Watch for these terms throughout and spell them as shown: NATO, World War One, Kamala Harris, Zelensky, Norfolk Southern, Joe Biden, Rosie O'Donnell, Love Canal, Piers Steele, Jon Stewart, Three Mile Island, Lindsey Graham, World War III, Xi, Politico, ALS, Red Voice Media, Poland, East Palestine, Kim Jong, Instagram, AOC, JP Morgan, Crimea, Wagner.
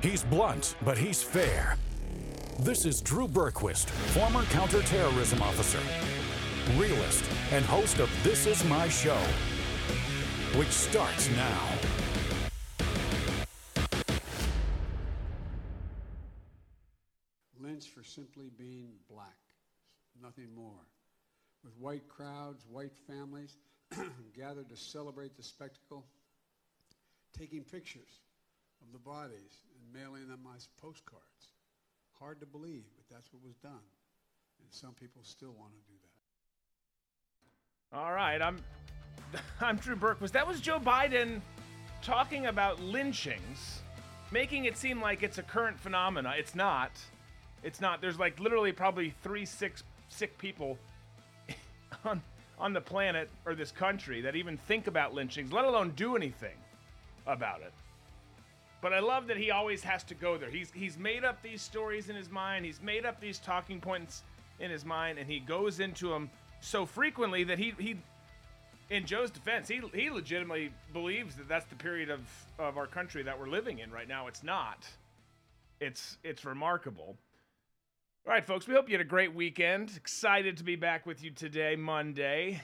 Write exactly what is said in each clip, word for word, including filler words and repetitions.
He's blunt, but he's fair. This is Drew Berquist, former counterterrorism officer, realist, and host of This Is My Show, which starts now. Lynch for simply being black, nothing more. With white crowds, white families gathered to celebrate the spectacle, taking pictures of the bodies and mailing them as postcards. Hard to believe, but that's what was done. And some people still want to do that. All right, I'm I'm Drew Berquist. That was Joe Biden talking about lynchings, making it seem like it's a current phenomena. It's not. It's not. There's like literally probably three six sick people on on the planet or this country that even think about lynchings, let alone do anything about it. But I love that he always has to go there. He's he's made up these stories in his mind. He's made up these talking points in his mind, and he goes into them so frequently that he, he in Joe's defense, he he legitimately believes that that's the period of, of our country that we're living in right now. It's not. It's it's remarkable. All right, folks, we hope you had a great weekend. Excited to be back with you today, Monday.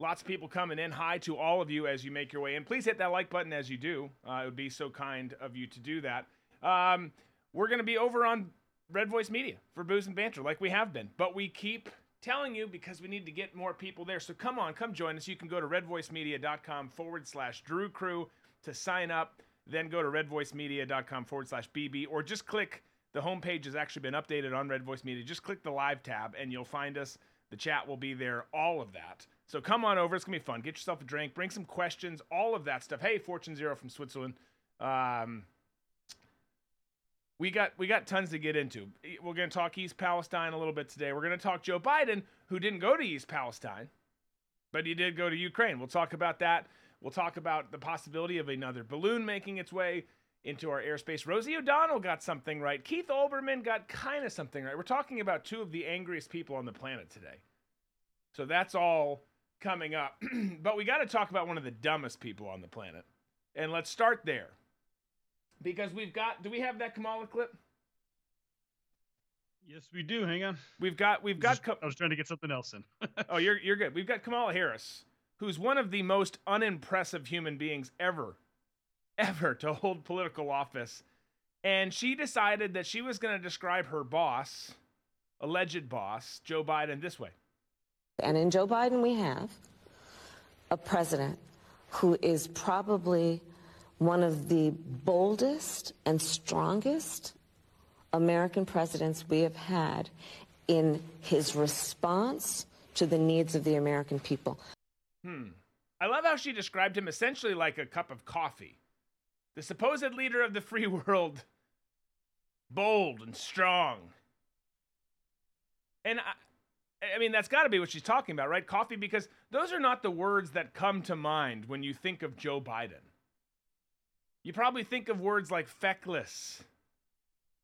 Lots of people coming in. Hi to all of you as you make your way in. Please hit that like button as you do. Uh, it would be so kind of you to do that. Um, we're going to be over on Red Voice Media for Booze and Banter like we have been. But we keep telling you because we need to get more people there. So come on, come join us. You can go to redvoicemedia.com forward slash Drew Crew to sign up. Then go to redvoicemedia.com forward slash BB or just click. The homepage has actually been updated on Red Voice Media. Just click the live tab and you'll find us. The chat will be there, all of that. So come on over. It's going to be fun. Get yourself a drink. Bring some questions. All of that stuff. Hey, Fortune Zero from Switzerland. Um, we got we got tons to get into. We're going to talk East Palestine a little bit today. We're going to talk Joe Biden, who didn't go to East Palestine, but he did go to Ukraine. We'll talk about that. We'll talk about the possibility of another balloon making its way into our airspace. Rosie O'Donnell got something right. Keith Olbermann got kind of something right. We're talking about two of the angriest people on the planet today. So that's all coming up. But we got to talk about one of the dumbest people on the planet. And let's start there. Because we've got, do we have that Kamala clip? Yes, we do. Hang on. We've got, we've got. I was trying to get something else in. Oh, you're you're good. We've got Kamala Harris, who's one of the most unimpressive human beings ever ever to hold political office. And she decided that she was going to describe her boss, alleged boss, Joe Biden, this way. And in Joe Biden, we have a president who is probably one of the boldest and strongest American presidents we have had in his response to the needs of the American people. Hmm. I love how she described him essentially like a cup of coffee. The supposed leader of the free world, bold and strong. And I, I mean, that's got to be what she's talking about, right? Coffee, because those are not the words that come to mind when you think of Joe Biden. You probably think of words like feckless,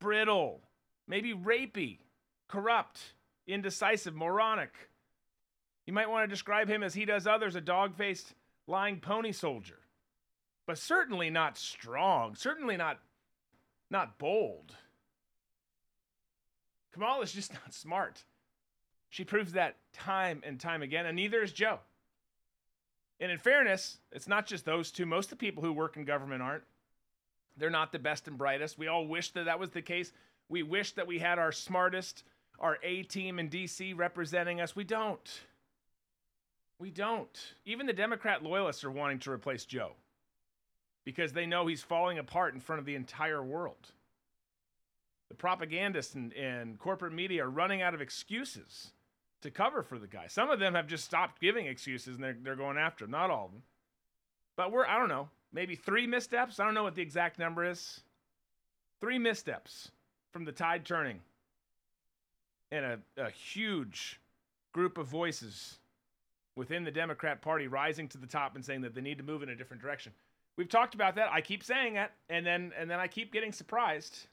brittle, maybe rapey, corrupt, indecisive, moronic. You might want to describe him as he does others, a dog-faced, lying pony soldier. But certainly not strong, certainly not not bold. Kamala's just not smart. She proves that time and time again, and neither is Joe. And in fairness, it's not just those two. Most of the people who work in government aren't. They're not the best and brightest. We all wish that that was the case. We wish that we had our smartest, our A-team in D C representing us. We don't. We don't. Even the Democrat loyalists are wanting to replace Joe, because they know he's falling apart in front of the entire world. The propagandists and, and corporate media are running out of excuses to cover for the guy. Some of them have just stopped giving excuses, and they're, they're going after him. Not all of them. But we're, I don't know, maybe three missteps? I don't know what the exact number is. Three missteps from the tide turning. And a, a huge group of voices within the Democrat Party rising to the top and saying that they need to move in a different direction. We've talked about that. I keep saying that, and then and then I keep getting surprised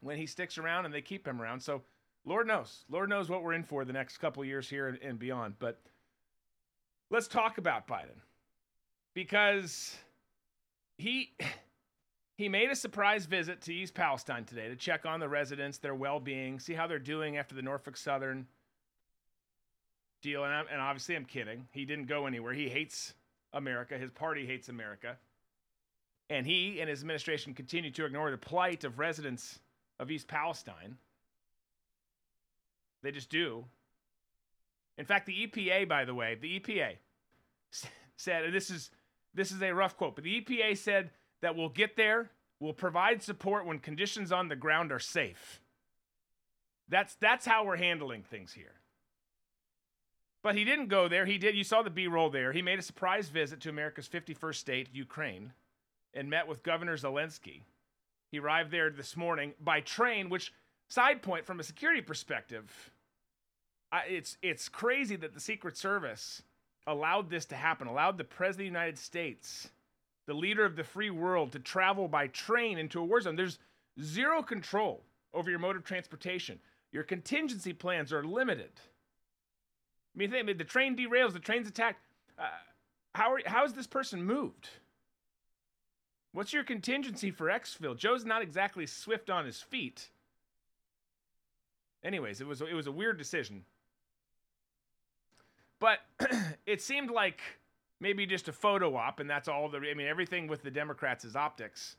when he sticks around and they keep him around. So Lord knows. Lord knows what we're in for the next couple of years here and, and beyond. But let's talk about Biden, because he He made a surprise visit to East Palestine today to check on the residents, their well-being, see how they're doing after the Norfolk Southern deal. And, I'm, and obviously I'm kidding. He didn't go anywhere. He hates America. His party hates America. And he and his administration continue to ignore the plight of residents of East Palestine. They just do. In fact, the E P A, by the way, the E P A said, and this is, this is a rough quote, but the E P A said that we'll get there, we'll provide support when conditions on the ground are safe. That's, that's how we're handling things here. But he didn't go there. He did. You saw the B-roll there. He made a surprise visit to America's fifty-first state, Ukraine, and met with Governor Zelensky. He arrived there this morning by train, which, side point, from a security perspective, I, it's it's crazy that the Secret Service allowed this to happen, allowed the President of the United States, the leader of the free world, to travel by train into a war zone. There's zero control over your mode of transportation. Your contingency plans are limited. I mean, think, I mean the train derails, the train's attacked. Uh, how, are, how is this person moved? What's your contingency for exfil? Joe's not exactly swift on his feet. Anyways, it was it was a weird decision. But it seemed like maybe just a photo op, and that's all the... I mean, everything with the Democrats is optics.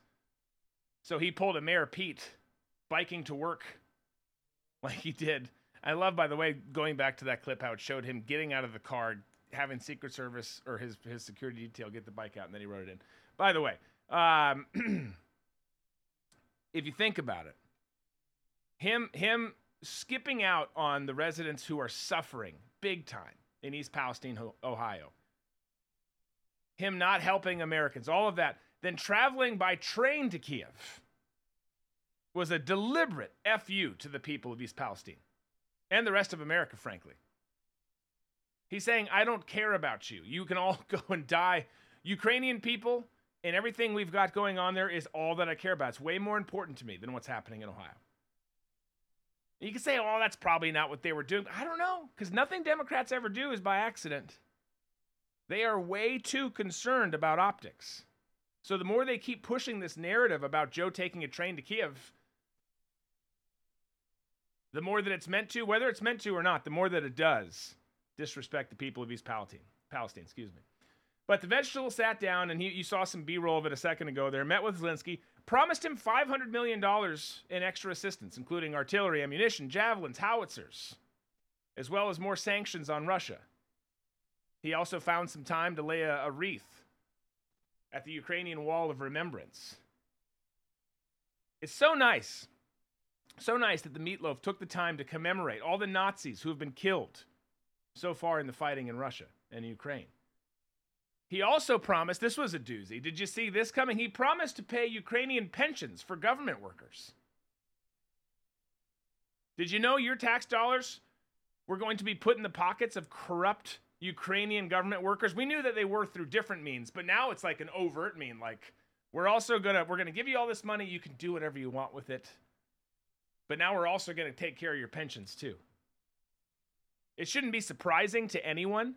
So he pulled a Mayor Pete biking to work like he did. I love, by the way, going back to that clip, how it showed him getting out of the car, having Secret Service or his, his security detail get the bike out, and then he rode it in. By the way, um, if you think about it, him him skipping out on the residents who are suffering big time in East Palestine, Ohio, him not helping Americans, all of that, then traveling by train to Kyiv was a deliberate F U to the people of East Palestine. And the rest of America, frankly. He's saying, I don't care about you. You can all go and die. Ukrainian people and everything we've got going on there is all that I care about. It's way more important to me than what's happening in Ohio. You can say, oh, that's probably not what they were doing. I don't know, because nothing Democrats ever do is by accident. They are way too concerned about optics. So the more they keep pushing this narrative about Joe taking a train to Kyiv, the more that it's meant to, whether it's meant to or not, the more that it does disrespect the people of East Palestine. Palestine, excuse me. But the vegetable sat down, and he, you saw some B-roll of it a second ago there, met with Zelensky, promised him five hundred million dollars in extra assistance, including artillery, ammunition, javelins, howitzers, as well as more sanctions on Russia. He also found some time to lay a, a wreath at the Ukrainian Wall of Remembrance. It's so nice. So nice that the meatloaf took the time to commemorate all the Nazis who have been killed so far in the fighting in Russia and Ukraine. He also promised, this was a doozy, did you see this coming? He promised to pay Ukrainian pensions for government workers. Did you know your tax dollars were going to be put in the pockets of corrupt Ukrainian government workers? We knew that they were through different means, but now it's like an overt mean, like we're also gonna, we're gonna give you all this money, you can do whatever you want with it. But now we're also going to take care of your pensions, too. It shouldn't be surprising to anyone,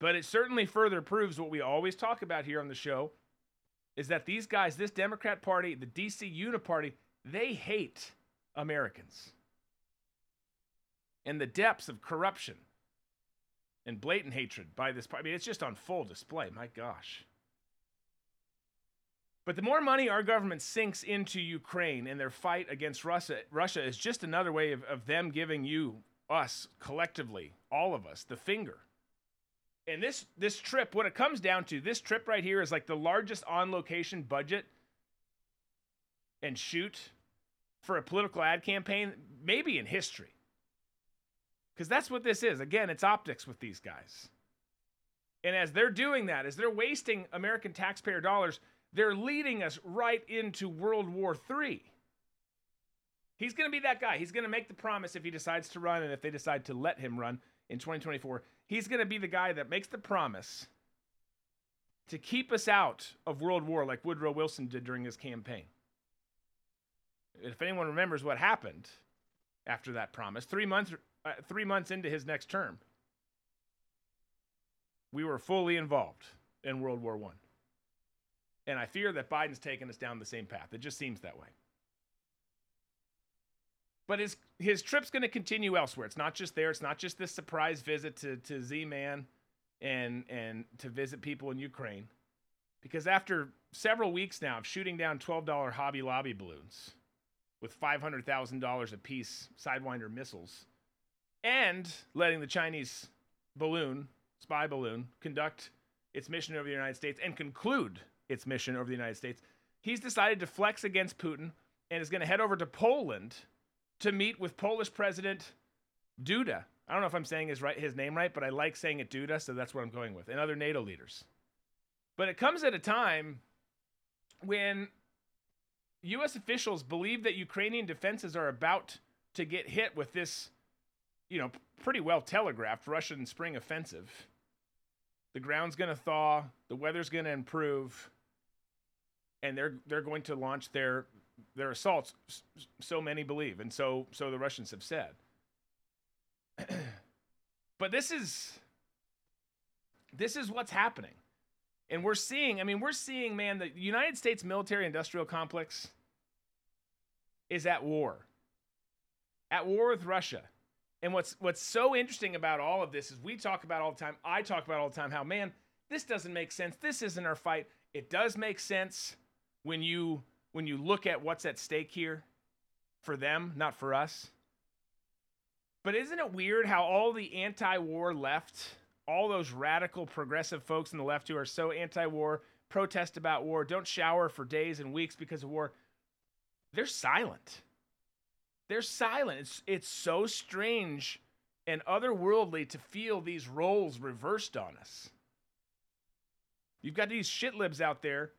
but it certainly further proves what we always talk about here on the show, is that these guys, this Democrat Party, the D C Uniparty, they hate Americans. And the depths of corruption and blatant hatred by this party, I mean, it's just on full display, my gosh. But the more money our government sinks into Ukraine and their fight against Russia, Russia is just another way of, of them giving you, us, collectively, all of us, the finger. And this this trip, what it comes down to, this trip right here is like the largest on-location budget and shoot for a political ad campaign, maybe in history. Because that's what this is. Again, it's optics with these guys. And as they're doing that, as they're wasting American taxpayer dollars, they're leading us right into World War Three. He's going to be that guy. He's going to make the promise if he decides to run and if they decide to let him run in twenty twenty-four. He's going to be the guy that makes the promise to keep us out of World War like Woodrow Wilson did during his campaign. If anyone remembers what happened after that promise, three months, uh, three months into his next term, we were fully involved in World War One. And I fear that Biden's taken us down the same path. It just seems that way. But his his trip's going to continue elsewhere. It's not just there. It's not just this surprise visit to, to Z-Man and, and to visit people in Ukraine. Because after several weeks now of shooting down twelve dollar Hobby Lobby balloons with five hundred thousand dollars apiece Sidewinder missiles and letting the Chinese balloon, spy balloon, conduct its mission over the United States and conclude its mission over the United States, he's decided to flex against Putin and is going to head over to Poland to meet with Polish President Duda. I don't know if I'm saying his, right, his name right, but I like saying it Duda, so that's what I'm going with, and other NATO leaders. But it comes at a time when U S officials believe that Ukrainian defenses are about to get hit with this, you know, pretty well telegraphed Russian spring offensive. The ground's going to thaw, the weather's going to improve, and they're they're going to launch their their assaults, so many believe, and so so the Russians have said. But this is this is what's happening. And we're seeing, I mean, we're seeing, man, the United States military-industrial complex is at war. At war with Russia. And what's what's so interesting about all of this is we talk about all the time, I talk about all the time how, man, this doesn't make sense. This isn't our fight. It does make sense when you when you look at what's at stake here for them, not for us. But isn't it weird how all the anti-war left, all those radical progressive folks on the left who are so anti-war, protest about war, don't shower for days and weeks because of war, they're silent. They're silent. It's, it's so strange and otherworldly to feel these roles reversed on us. You've got these shitlibs out there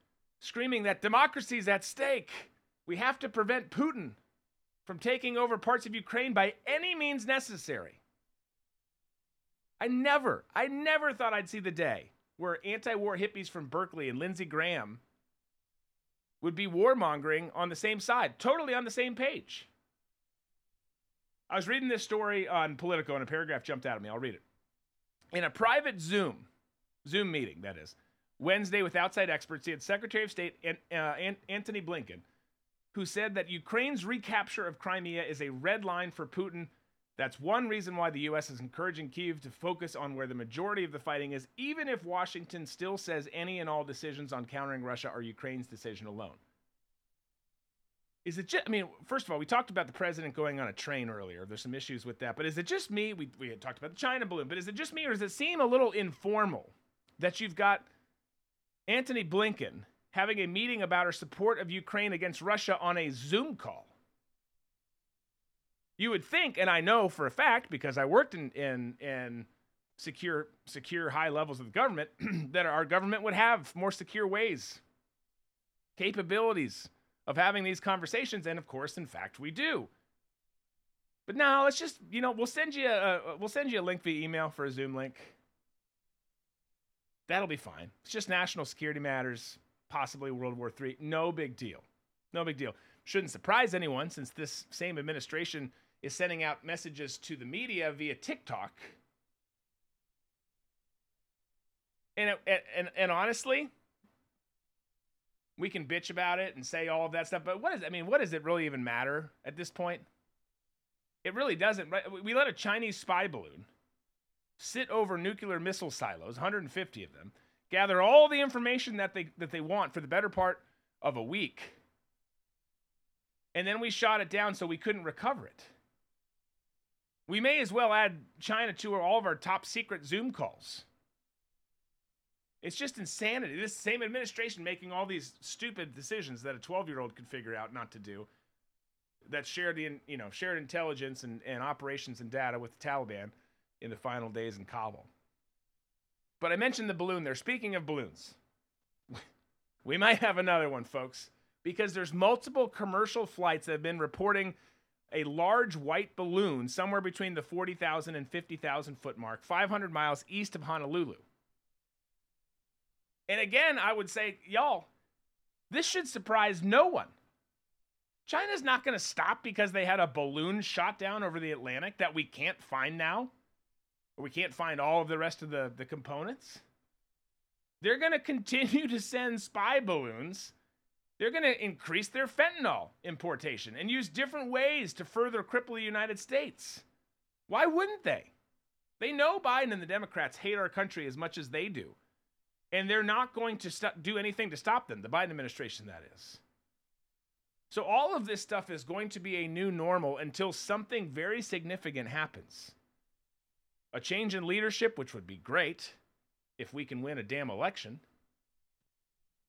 screaming that democracy's at stake. We have to prevent Putin from taking over parts of Ukraine by any means necessary. I never, I never thought I'd see the day where anti-war hippies from Berkeley and Lindsey Graham would be warmongering on the same side, totally on the same page. I was reading this story on Politico and a paragraph jumped out at me. I'll read it. In a private Zoom, Zoom meeting, that is, Wednesday with outside experts, he had Secretary of State and, uh, Antony Blinken, who said that Ukraine's recapture of Crimea is a red line for Putin. That's one reason why the U S is encouraging Kyiv to focus on where the majority of the fighting is, even if Washington still says any and all decisions on countering Russia are Ukraine's decision alone. Is it just, I mean, first of all, we talked about the president going on a train earlier. There's some issues with that. But is it just me? We we had talked about the China balloon. But is it just me, or does it seem a little informal that you've got Antony Blinken having a meeting about our support of Ukraine against Russia on a Zoom call? You would think, and I know for a fact, because I worked in in, in secure secure high levels of the government, that our government would have more secure ways, capabilities of having these conversations, and of course, in fact, we do. But now let's just, you know, we'll send you a, we'll send you a link via email for a Zoom link. That'll be fine. It's just national security matters, possibly World War Three. No big deal. No big deal. Shouldn't surprise anyone, since this same administration is sending out messages to the media via TikTok. And it, and and honestly, we can bitch about it and say all of that stuff, but what is, I mean, what does it really even matter at this point? It really doesn't. We let a Chinese spy balloon sit over nuclear missile silos, one hundred fifty of them, gather all the information that they that they want for the better part of a week, and then we shot it down so we couldn't recover it. We may as well add China to all of our top secret Zoom calls. It's just insanity. This same administration making all these stupid decisions that a twelve-year-old could figure out not to do, that shared the, you know, shared intelligence and, and operations and data with the Taliban in the final days in Kabul. But I mentioned the balloon there. Speaking of balloons, we might have another one, folks, because there's multiple commercial flights that have been reporting a large white balloon somewhere between the forty thousand and fifty thousand foot mark, five hundred miles east of Honolulu. And again, I would say, y'all, this should surprise no one. China's not going to stop because they had a balloon shot down over the Atlantic that we can't find now, or we can't find all of the rest of the, the components. They're going to continue to send spy balloons. They're going to increase their fentanyl importation and use different ways to further cripple the United States. Why wouldn't they? They know Biden and the Democrats hate our country as much as they do. And they're not going to st- do anything to stop them, the Biden administration, that is. So all of this stuff is going to be a new normal until something very significant happens. A change in leadership, which would be great if we can win a damn election.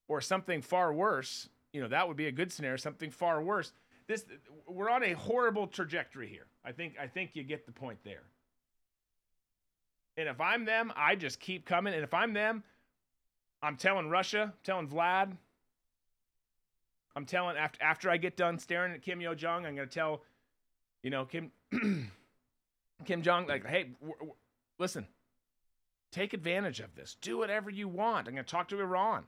Or something far worse. You know, that would be a good scenario. Something far worse. This, we're on a horrible trajectory here. I think, I think you get the point there. And if I'm them, I just keep coming. And if I'm them, I'm telling Russia, I'm telling Vlad, I'm telling after after I get done staring at Kim Yo Jong, I'm gonna tell, you know, Kim Kim Jong, like, hey, w- w- listen, take advantage of this. Do whatever you want. I'm gonna talk to Iran.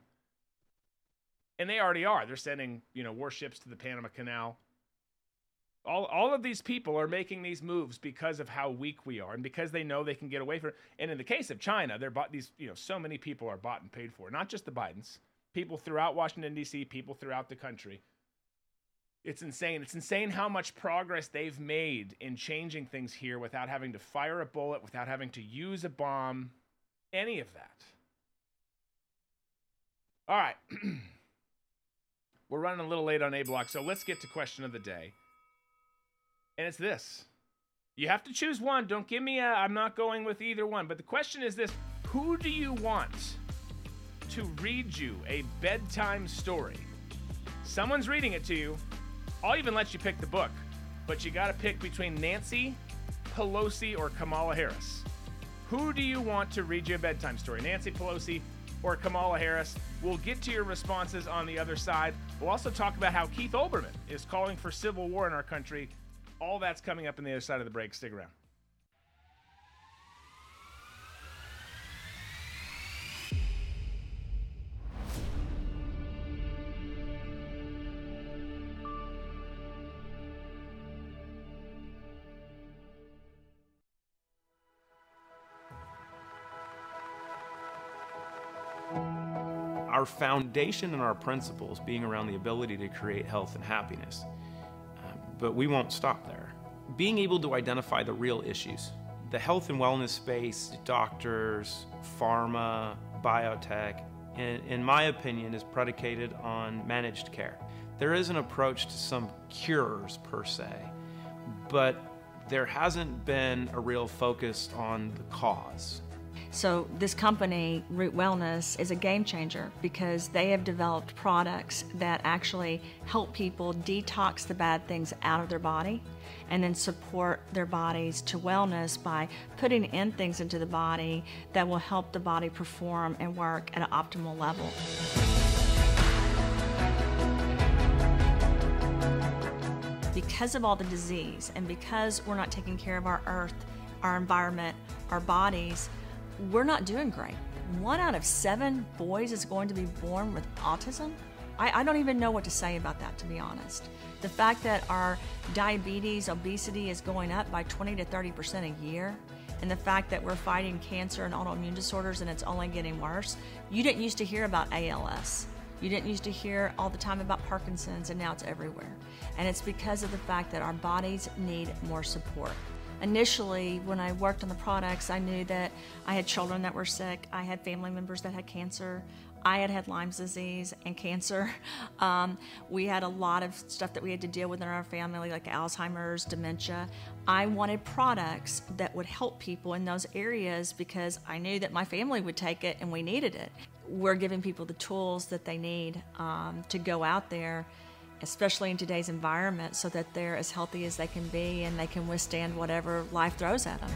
And they already are. They're sending, you know, warships to the Panama Canal. All all of these people are making these moves because of how weak we are and because they know they can get away from it. And in the case of China, they're bought these, you know, so many people are bought and paid for, not just the Bidens, people throughout Washington, D C, people throughout the country. It's insane. It's insane how much progress they've made in changing things here without having to fire a bullet, without having to use a bomb, any of that. All right. We're running a little late on A Block, so let's get to question of the day. And it's this. You have to choose one. Don't give me a, I'm not going with either one. But the question is this. Who do you want to read you a bedtime story? Someone's reading it to you. I'll even let you pick the book. But you got to pick between Nancy Pelosi or Kamala Harris. Who do you want to read you a bedtime story? Nancy Pelosi or Kamala Harris? We'll get to your responses on the other side. We'll also talk about how Keith Olbermann is calling for civil war in our country. All that's coming up on the other side of the break. Stick around. Our foundation and our principles being around the ability to create health and happiness. Um, but we won't stop there. Being able to identify the real issues, the health and wellness space, doctors, pharma, biotech, in, in my opinion, is predicated on managed care. There is an approach to some cures per se, but there hasn't been a real focus on the cause. So this company, Root Wellness, is a game changer because they have developed products that actually help people detox the bad things out of their body and then support their bodies to wellness by putting in things into the body that will help the body perform and work at an optimal level. Because of all the disease and because we're not taking care of our earth, our environment, our bodies, we're not doing great. One out of seven boys is going to be born with autism. I, I don't even know what to say about that, to be honest. The fact that our diabetes, obesity is going up by twenty to thirty percent a year, and the fact that we're fighting cancer and autoimmune disorders and it's only getting worse. You didn't used to hear about A L S. You didn't used to hear all the time about Parkinson's, and now it's everywhere. And it's because of the fact that our bodies need more support. Initially, when I worked on the products, I knew that I had children that were sick, I had family members that had cancer, I had had Lyme's disease and cancer. Um, we had a lot of stuff that we had to deal with in our family, like Alzheimer's, dementia. I wanted products that would help people in those areas because I knew that my family would take it and we needed it. We're giving people the tools that they need um, to go out there, especially in today's environment, so that they're as healthy as they can be and they can withstand whatever life throws at them.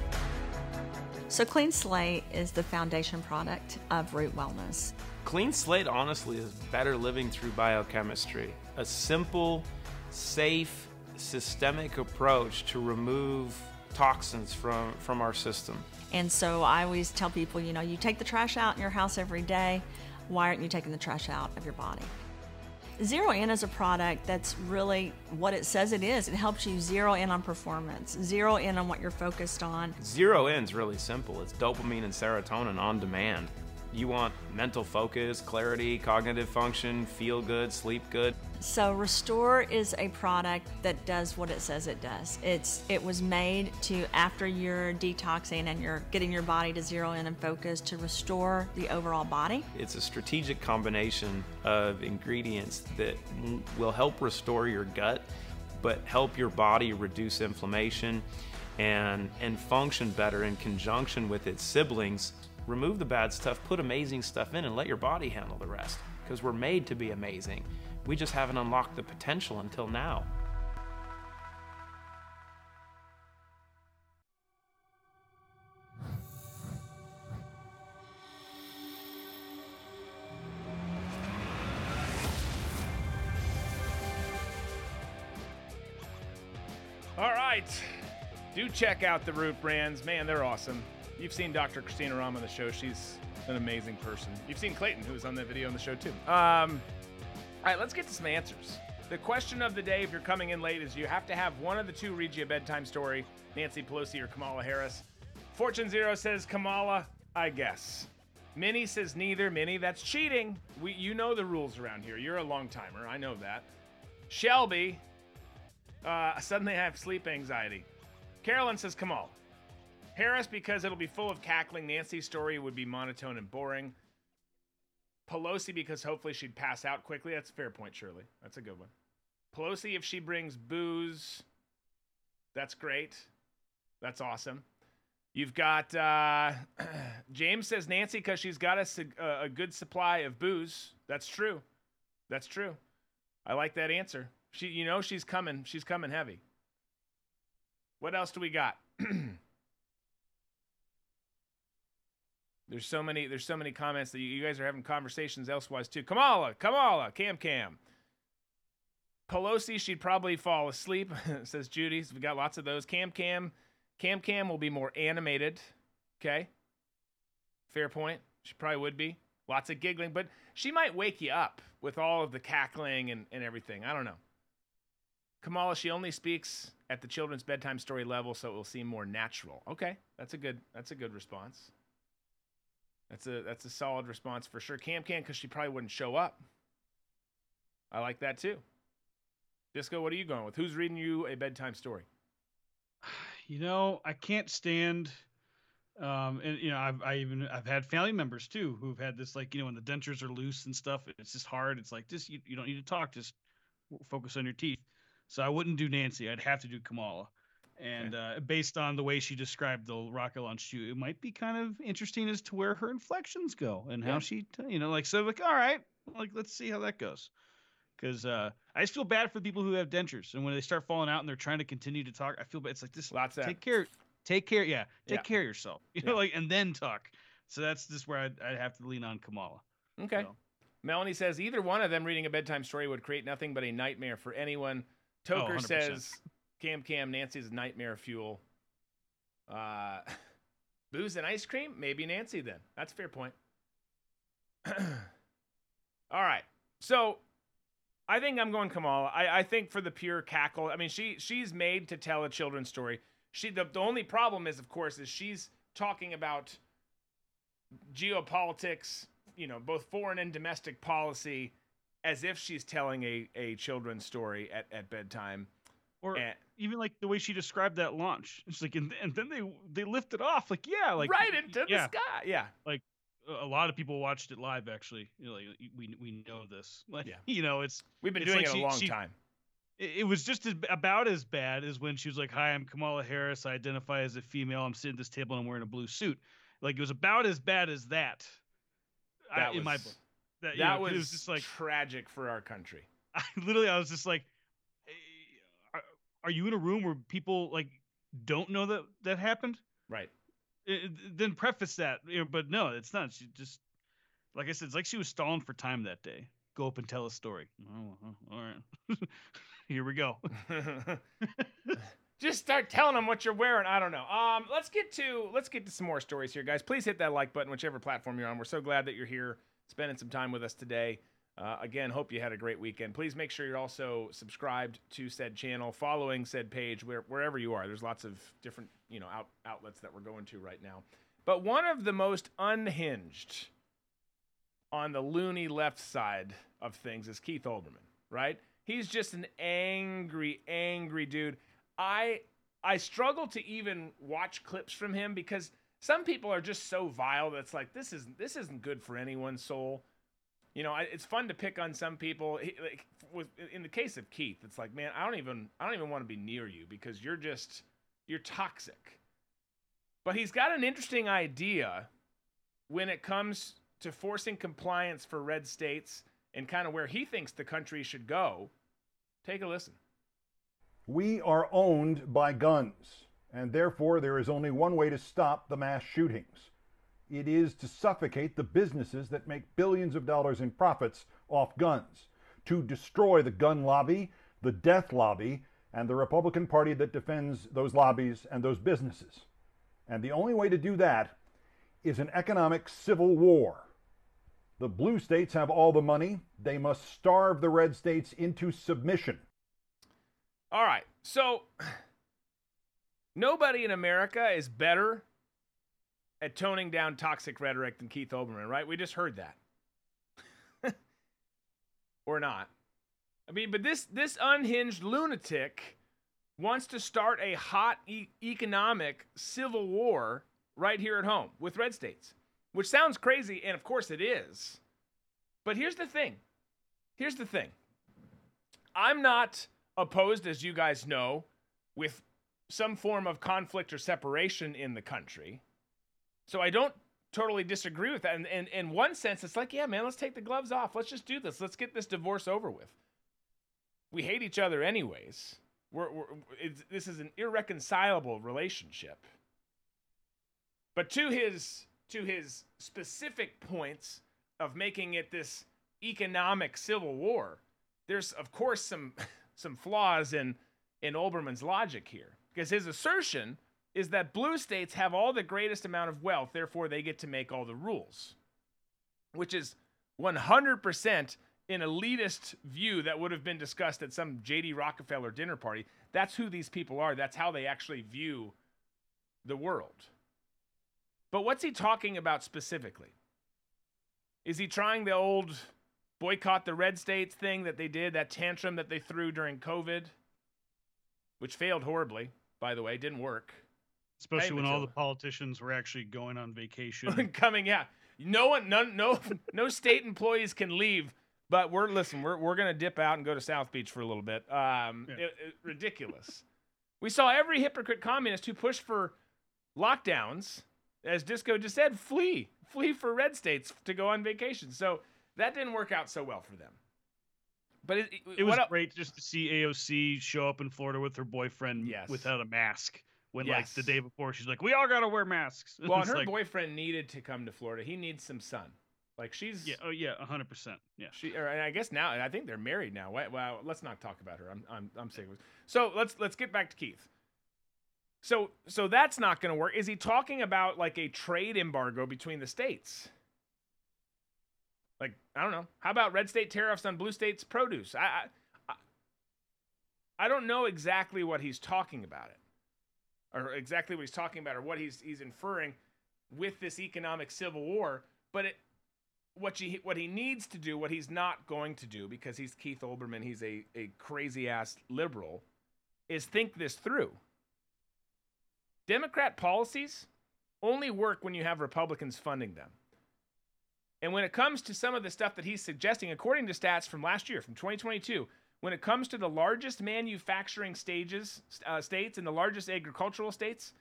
So Clean Slate is the foundation product of Root Wellness. Clean Slate, honestly, is better living through biochemistry. A simple, safe, systemic approach to remove toxins from, from our system. And so I always tell people, you know, you take the trash out in your house every day. Why aren't you taking the trash out of your body? Zero In is a product that's really what it says it is. It helps you zero in on performance, zero in on what you're focused on. Zero In's really simple. It's dopamine and serotonin on demand. You want mental focus, clarity, cognitive function, feel good, sleep good. So Restore is a product that does what it says it does. It's it was made to, after you're detoxing and you're getting your body to zero in and focus, to restore the overall body. It's a strategic combination of ingredients that will help restore your gut, but help your body reduce inflammation and and function better in conjunction with its siblings. Remove the bad stuff, put amazing stuff in, and let your body handle the rest. Because we're made to be amazing. We just haven't unlocked the potential until now. All right, do check out the Root brands. Man, they're awesome. You've seen Doctor Christina Rahm on the show. She's an amazing person. You've seen Clayton, who was on that video on the show, too. Um, all right, let's get to some answers. The question of the day, if you're coming in late, is you have to have one of the two read you a bedtime story, Nancy Pelosi or Kamala Harris. Fortune Zero says Kamala, I guess. Minnie says neither. Minnie, that's cheating. We, you know the rules around here. You're a long-timer. I know that. Shelby, uh, suddenly I have sleep anxiety. Carolyn says Kamala. Harris, because it'll be full of cackling. Nancy's story would be monotone and boring. Pelosi, because hopefully she'd pass out quickly. That's a fair point, Shirley. That's a good one. Pelosi, if she brings booze, that's great. That's awesome. You've got uh, James says Nancy because she's got a, a good supply of booze. That's true. That's true. I like that answer. She, you know she's coming. She's coming heavy. What else do we got? There's so many. There's so many comments that you, you guys are having conversations elsewise too. Kamala, Kamala, Cam, Cam. Pelosi, she'd probably fall asleep, says Judy. So we got lots of those. Cam, Cam, Cam, Cam will be more animated. Okay, fair point. She probably would be. Lots of giggling, but she might wake you up with all of the cackling and, and everything. I don't know. Kamala, she only speaks at the children's bedtime story level, so it will seem more natural. Okay, that's a good. That's a good response. That's a that's a solid response for sure. Cam can, because she probably wouldn't show up. I like that too. Disco, what are you going with? Who's reading you a bedtime story? You know, I can't stand, um, and you know, I've I even I've had family members too who've had this, like, you know, when the dentures are loose and stuff, it's just hard. It's like just you, you don't need to talk, just focus on your teeth. So I wouldn't do Nancy. I'd have to do Kamala. And uh, based on the way she described the rocket launch too, it might be kind of interesting as to where her inflections go and yeah. how she, t- you know, like, so like, all right, like, let's see how that goes. Cause uh, I just feel bad for people who have dentures. And when they start falling out and they're trying to continue to talk, I feel bad. It's like this, Lots take of... care, take care. Yeah. Take yeah. care of yourself, you yeah. know, like, and then talk. So that's just where I'd, I'd have to lean on Kamala. Okay. So. Melanie says either one of them reading a bedtime story would create nothing but a nightmare for anyone. Toker oh, says... Cam Cam, Nancy's nightmare fuel. Uh, booze and ice cream? Maybe Nancy then. That's a fair point. All right. So I think I'm going Kamala. I, I think for the pure cackle. I mean, she she's made to tell a children's story. She the, the only problem is, of course, is she's talking about geopolitics, you know, both foreign and domestic policy, as if she's telling a, a children's story at, at bedtime. Or and, even like the way she described that launch, it's like, and, and then they they lifted off, like yeah, like right into yeah. the sky, yeah. Like a lot of people watched it live, actually. You know, like we we know this, like yeah. you know, it's we've been it's doing like it she, a long she, time. It was just as, about as bad as when she was like, "Hi, I'm Kamala Harris. I identify as a female. I'm sitting at this table and I'm wearing a blue suit." Like it was about as bad as that. That I, was, in my book. That, that know, was, it was just like tragic for our country. I literally, I was just like. Are you in a room where people like don't know that that happened? Right. It, it, then preface that, you know, but no, it's not. She just, like I said, it's like she was stalling for time that day. Go up and tell a story. Oh, oh, all right. Here we go. Just start telling them what you're wearing. I don't know. Um, let's get to let's get to some more stories here, guys. Please hit that like button, whichever platform you're on. We're so glad that you're here, spending some time with us today. Uh, again, hope you had a great weekend. Please make sure you're also subscribed to said channel, following said page, where, wherever you are. There's lots of different, you know, out, outlets that we're going to right now. But one of the most unhinged on the loony left side of things is Keith Olbermann, right? He's just an angry, angry dude. I I struggle to even watch clips from him because some people are just so vile that's like, this isn't this isn't good for anyone's soul. You know, I, it's fun to pick on some people. He, like, with, in the case of Keith, it's like, man, I don't even I don't even want to be near you because you're just you're toxic. But he's got an interesting idea when it comes to forcing compliance for red states and kind of where he thinks the country should go. Take a listen. We are owned by guns, and therefore there is only one way to stop the mass shootings. It is to suffocate the businesses that make billions of dollars in profits off guns, to destroy the gun lobby, the death lobby, and the Republican Party that defends those lobbies and those businesses. And the only way to do that is an economic civil war. The blue states have all the money. They must starve the red states into submission. All right. So nobody in America is better at toning down toxic rhetoric than Keith Olbermann, right? We just heard that. Or not. I mean, but this this unhinged lunatic wants to start a hot e- economic civil war right here at home with red states, which sounds crazy, and of course it is. But here's the thing. Here's the thing. I'm not opposed, as you guys know, with some form of conflict or separation in the country. So I don't totally disagree with that. And in one sense, it's like, yeah, man, let's take the gloves off. Let's just do this. Let's get this divorce over with. We hate each other anyways. We're, we're, it's, this is an irreconcilable relationship. But to his to his specific points of making it this economic civil war, there's, of course, some some flaws in, in Olbermann's logic here. Because his assertion is that blue states have all the greatest amount of wealth, therefore they get to make all the rules, which is one hundred percent an elitist view that would have been discussed at some J D Rockefeller dinner party. That's who these people are. That's how they actually view the world. But what's he talking about specifically? Is he trying the old boycott the red states thing that they did, that tantrum that they threw during COVID, which failed horribly, by the way, didn't work. Especially hey, when all the politicians were actually going on vacation. Coming out. No one, no, no, no state employees can leave, but we're, listen, we're, we're going to dip out and go to South Beach for a little bit. Um, yeah. it, it, ridiculous. We saw every hypocrite communist who pushed for lockdowns, as Disco just said, flee, flee for red states to go on vacation. So that didn't work out so well for them. But it, it, it was el- great just to see A O C show up in Florida with her boyfriend yes. without a mask. When yes. like the day before, she's like, we all got to wear masks. Well, and her like, boyfriend needed to come to Florida. He needs some sun. Like she's. Yeah. Oh yeah. A hundred percent. Yeah. She, or, and I guess now, and I think they're married now. Well, let's not talk about her. I'm, I'm, I'm sick of it. So let's, let's get back to Keith. So so that's not going to work. Is he talking about like a trade embargo between the states? Like, I don't know. How about red state tariffs on blue states' produce? I I, I don't know exactly what he's talking about it, or exactly what he's talking about, or what he's he's inferring with this economic civil war. But it, what you what he needs to do, what he's not going to do, because he's Keith Olbermann, he's a, a crazy ass liberal, is think this through. Democrat policies only work when you have Republicans funding them. And when it comes to some of the stuff that he's suggesting, according to stats from last year, from twenty twenty-two, when it comes to the largest manufacturing stages, uh, states and the largest agricultural states,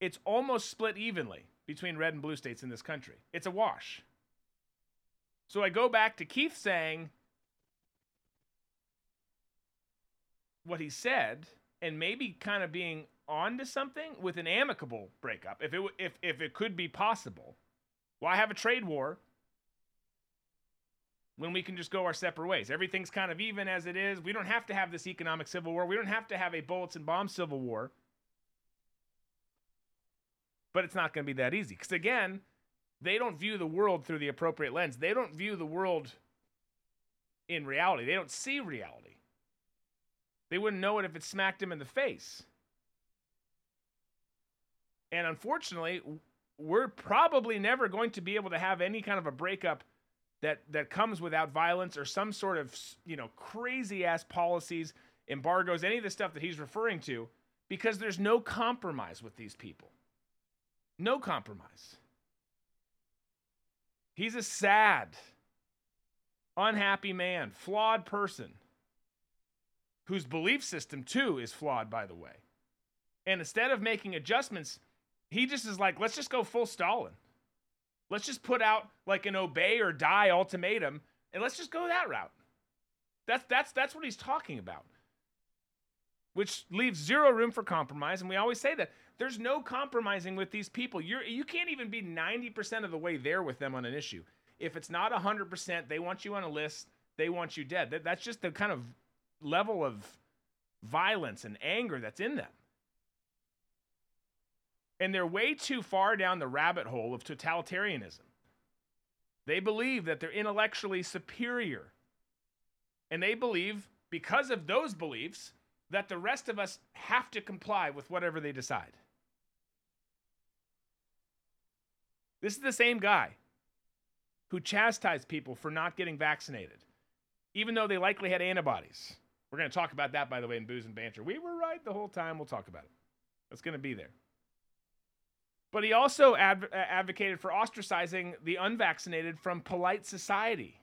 it's almost split evenly between red and blue states in this country. It's a wash. So I go back to Keith saying what he said and maybe kind of being onto something with an amicable breakup, if it if if it could be possible. Why have a trade war when we can just go our separate ways? Everything's kind of even as it is. We don't have to have this economic civil war. We don't have to have a bullets and bombs civil war. But it's not going to be that easy because, again, they don't view the world through the appropriate lens. They don't view the world in reality. They don't see reality. They wouldn't know it if it smacked them in the face. And unfortunately, we're probably never going to be able to have any kind of a breakup that that comes without violence or some sort of, you know, crazy ass policies, embargoes, any of the stuff that he's referring to, because there's no compromise with these people. No compromise. He's a sad, unhappy man, flawed person, whose belief system, too, is flawed, by the way. And instead of making adjustments, he just is like, let's just go full Stalin. Let's just put out like an obey or die ultimatum, and let's just go that route. That's that's that's what he's talking about, which leaves zero room for compromise. And we always say that there's no compromising with these people. You you can't even be ninety percent of the way there with them on an issue. If it's not one hundred percent, they want you on a list. They want you dead. That, that's just the kind of level of violence and anger that's in them. And they're way too far down the rabbit hole of totalitarianism. They believe that they're intellectually superior. And they believe, because of those beliefs, that the rest of us have to comply with whatever they decide. This is the same guy who chastised people for not getting vaccinated, even though they likely had antibodies. We're going to talk about that, by the way, in Booze and Banter. We were right the whole time. We'll talk about it. That's going to be there. But he also adv- advocated for ostracizing the unvaccinated from polite society.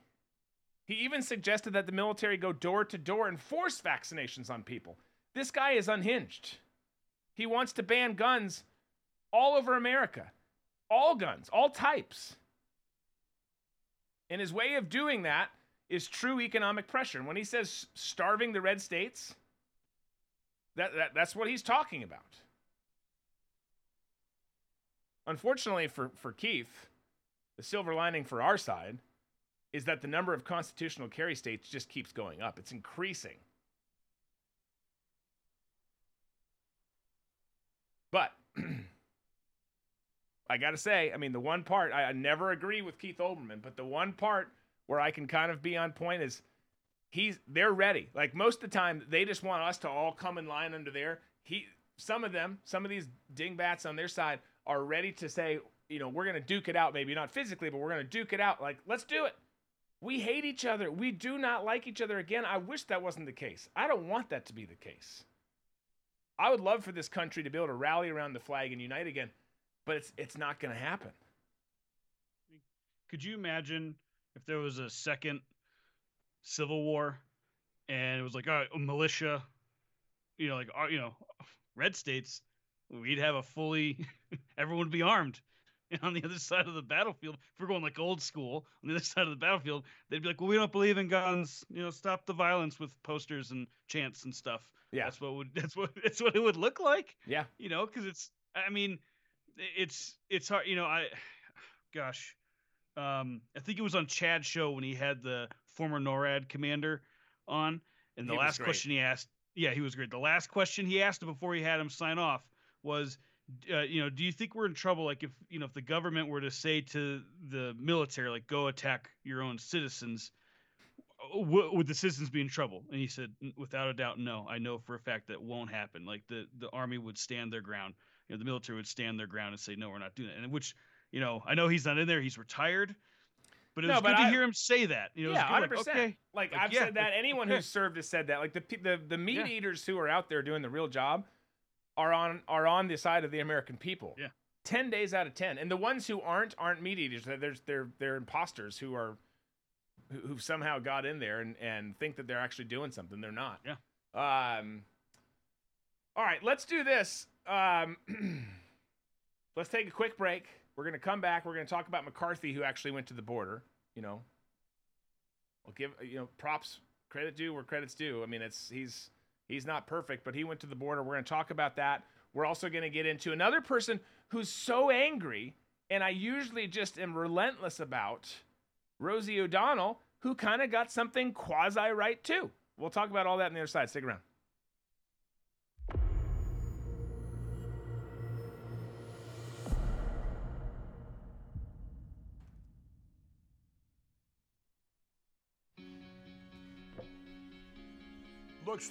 He even suggested that the military go door to door and force vaccinations on people. This guy is unhinged. He wants to ban guns all over America. All guns, all types. And his way of doing that is true economic pressure. And when he says starving the red states, that, that that's what he's talking about. Unfortunately for, for Keith, the silver lining for our side is that the number of constitutional carry states just keeps going up. It's increasing. But I got to say, I mean, the one part, I, I never agree with Keith Olbermann, but the one part where I can kind of be on point is he's they're ready. Like most of the time, they just want us to all come in line under there. He, some of them, some of these dingbats on their side are ready to say, you know, we're going to duke it out. Maybe not physically, but we're going to duke it out. Like, let's do it. We hate each other. We do not like each other again. I wish that wasn't the case. I don't want that to be the case. I would love for this country to be able to rally around the flag and unite again, but it's it's not going to happen. Could you imagine if there was a second Civil War and it was like, all right, militia, you know, like, you know, red states, we'd have a fully, everyone would be armed. And on the other side of the battlefield, if we're going like old school, on the other side of the battlefield, they'd be like, well, we don't believe in guns, you know, stop the violence with posters and chants and stuff. Yeah. That's what would, that's what, that's what it would look like. Yeah. You know, cause it's, I mean, it's, it's hard, you know, I, gosh, um, I think it was on Chad's show when he had the former NORAD commander on. And the he last question he asked, yeah, he was great. The last question he asked him before he had him sign off was, uh, you know, do you think we're in trouble? Like if, you know, if the government were to say to the military, like, go attack your own citizens, w- would the citizens be in trouble? And he said, without a doubt, no, I know for a fact that won't happen. Like the, the army would stand their ground. You know, the military would stand their ground and say, no, we're not doing that. And which, you know, I know he's not in there. He's retired, but it was no, good to I, hear him say that. You know, yeah, it was good, one hundred percent. Like, okay. Like, like I've yeah, said that. Anyone okay. who's served has said that. Like the the, the meat yeah. eaters who are out there doing the real job are on are on the side of the American people. Yeah. Ten days out of ten. And the ones who aren't aren't meat eaters. There's they're they're imposters who are who who've somehow got in there and, and think that they're actually doing something. They're not. Yeah. Um all right, let's do this. Um let's take a quick break. We're gonna come back. We're gonna talk about McCarthy, who actually went to the border, you know. We'll give you know props, credit due where credit's due. I mean it's he's He's not perfect, but he went to the border. We're going to talk about that. We're also going to get into another person who's so angry, and I usually just am relentless about, Rosie O'Donnell, who kind of got something quasi-right too. We'll talk about all that on the other side. Stick around. Looks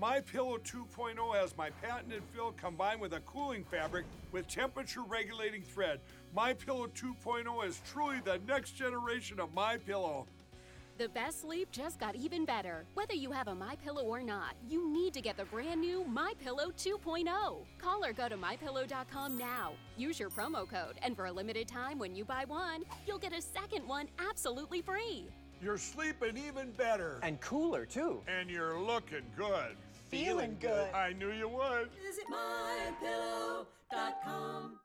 MyPillow two point oh has my patented fill combined with a cooling fabric with temperature-regulating thread. MyPillow two point oh is truly the next generation of MyPillow. The best sleep just got even better. Whether you have a MyPillow or not, you need to get the brand new MyPillow two point oh. Call or go to My Pillow dot com now. Use your promo code, and for a limited time when you buy one, you'll get a second one absolutely free. You're sleeping even better. And cooler, too. And you're looking good. Feeling, Feeling good. good. I knew you would. Visit My Pillow dot com.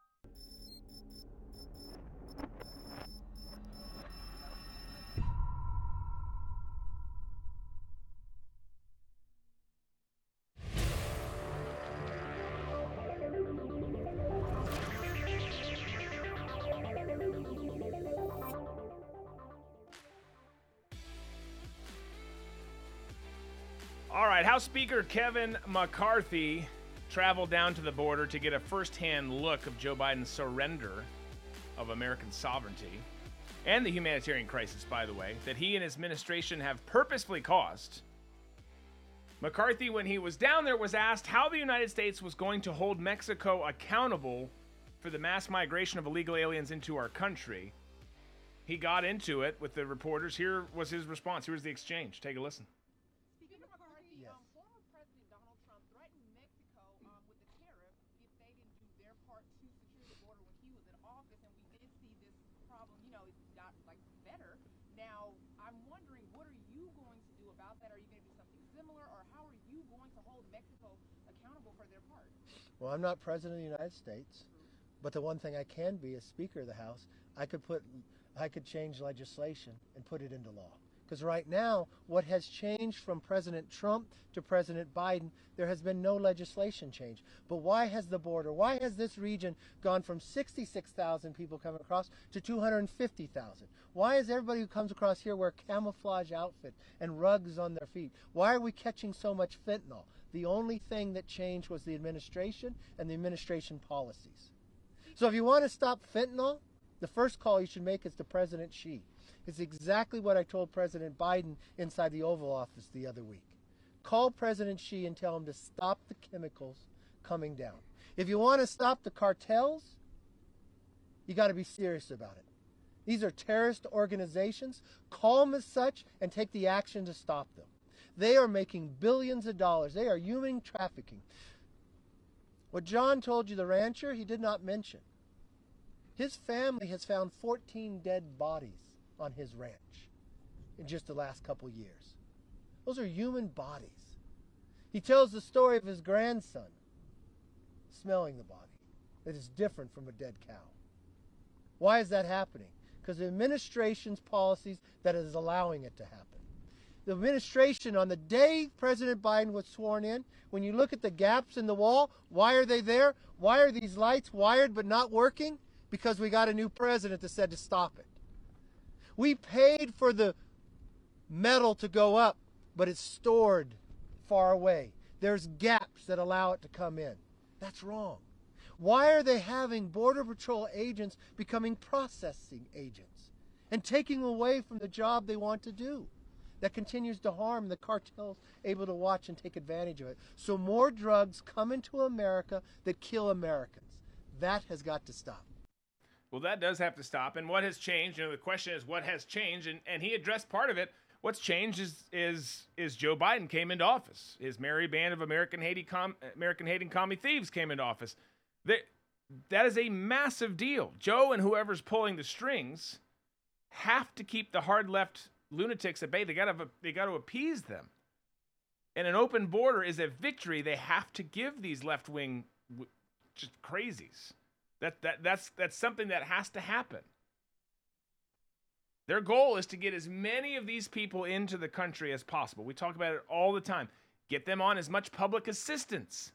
All right, House Speaker Kevin McCarthy traveled down to the border to get a firsthand look of Joe Biden's surrender of American sovereignty and the humanitarian crisis, by the way, that he and his administration have purposefully caused. McCarthy, when he was down there, was asked how the United States was going to hold Mexico accountable for the mass migration of illegal aliens into our country. He got into it with the reporters. Here was his response. Here's the exchange. Take a listen. Yes. Um, former President Donald Trump threatened Mexico um, with a tariff if they didn't do their part to secure the border when he was in office, and we did see this problem, you know, it's not like better. Now, I'm wondering, what are you going to do about that? Are you going to do something similar, or how are you going to hold Mexico accountable for their part? Well, I'm not President of the United States, but the one thing I can be is Speaker of the House. I could put, I could change legislation and put it into law. Because right now, what has changed from President Trump to President Biden, there has been no legislation change. But why has the border, why has this region gone from sixty-six thousand people coming across to two hundred fifty thousand? Why is everybody who comes across here wear camouflage outfits and rugs on their feet? Why are we catching so much fentanyl? The only thing that changed was the administration and the administration policies. So if you want to stop fentanyl, the first call you should make is to President Xi. It's exactly what I told President Biden inside the Oval Office the other week. Call President Xi and tell him to stop the chemicals coming down. If you want to stop the cartels, you got to be serious about it. These are terrorist organizations. Call them as such and take the action to stop them. They are making billions of dollars. They are human trafficking. What John told you, the rancher, he did not mention. His family has found fourteen dead bodies on his ranch in just the last couple years. Those are human bodies. He tells the story of his grandson smelling the body that is different from a dead cow. Why is that happening? Because the administration's policies that is allowing it to happen. The administration, on the day President Biden was sworn in, when you look at the gaps in the wall, why are they there? Why are these lights wired but not working? Because we got a new president that said to stop it. We paid for the metal to go up, but it's stored far away. There's gaps that allow it to come in. That's wrong. Why are they having Border Patrol agents becoming processing agents and taking away from the job they want to do? That continues to harm the cartels able to watch and take advantage of it. So more drugs come into America that kill Americans. That has got to stop. Well, that does have to stop. And what has changed? You know, the question is, what has changed? And and he addressed part of it. What's changed is is is Joe Biden came into office. His merry band of American hating com- American hating commie thieves came into office. They, that is a massive deal. Joe and whoever's pulling the strings have to keep the hard left lunatics at bay. They got to they got to appease them. And an open border is a victory they have to give these left wing just crazies. That that that's that's something that has to happen. Their goal is to get as many of these people into the country as possible. We talk about it all the time. Get them on as much public assistance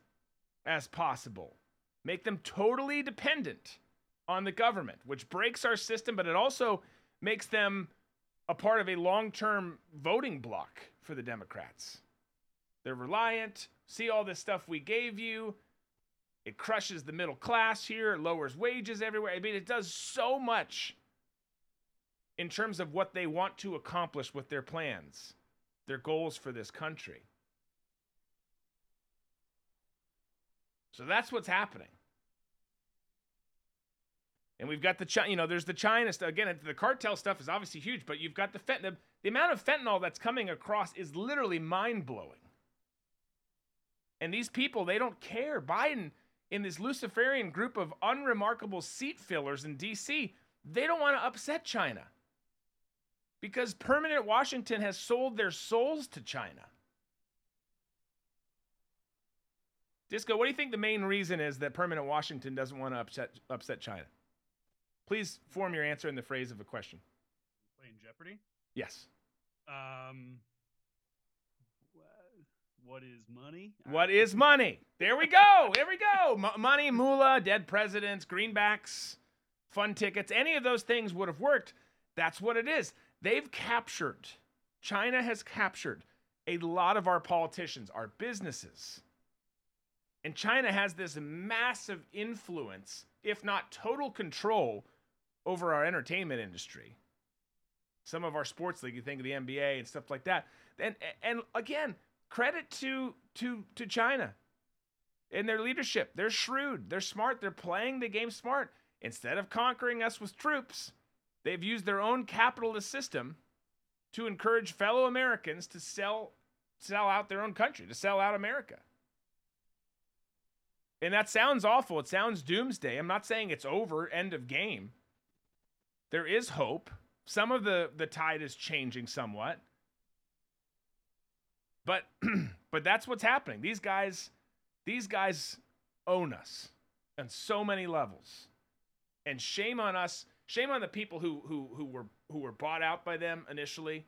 as possible. Make them totally dependent on the government, which breaks our system, but it also makes them a part of a long-term voting block for the Democrats. They're reliant. See all this stuff we gave you. It crushes the middle class here. It lowers wages everywhere. I mean, it does so much in terms of what they want to accomplish with their plans, their goals for this country. So that's what's happening. And we've got the, Chi- you know, there's the China stuff. Again, the cartel stuff is obviously huge, but you've got the fentanyl. The amount of fentanyl that's coming across is literally mind-blowing. And these people, they don't care. Biden, in this Luciferian group of unremarkable seat fillers in D C, they don't want to upset China. Because permanent Washington has sold their souls to China. Disco, what do you think the main reason is that permanent Washington doesn't want to upset upset China? Please form your answer in the phrase of a question. Playing Jeopardy? Yes. Um, what is money? What is money? There we go. There we go. M- money, moolah, dead presidents, greenbacks, fun tickets. Any of those things would have worked. That's what it is. They've captured, China has captured a lot of our politicians, our businesses. And China has this massive influence, if not total control, over our entertainment industry. Some of our sports league, you think of the N B A and stuff like that. And and again, credit to to to China and their leadership. They're shrewd. They're smart. They're playing the game smart. Instead of conquering us with troops, they've used their own capitalist system to encourage fellow Americans to sell sell out their own country, to sell out America. And that sounds awful. It sounds doomsday. I'm not saying it's over, end of game. There is hope. Some of the, the tide is changing somewhat. But but that's what's happening. These guys, these guys own us on so many levels. And shame on us. Shame on the people who who who were who were bought out by them initially.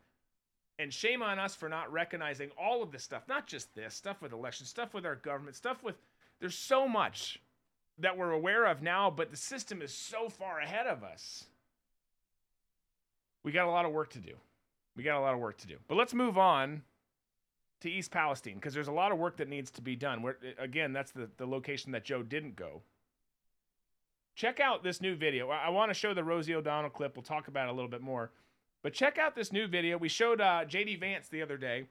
And shame on us for not recognizing all of this stuff. Not just this, stuff with elections, stuff with our government, stuff with... There's so much that we're aware of now, but the system is so far ahead of us. We got a lot of work to do. We got a lot of work to do. But let's move on to East Palestine, because there's a lot of work that needs to be done. We're, again, that's the, the location that Joe didn't go. Check out this new video. I, I want to show the Rosie O'Donnell clip. We'll talk about it a little bit more. But check out this new video. We showed uh, J D. Vance the other day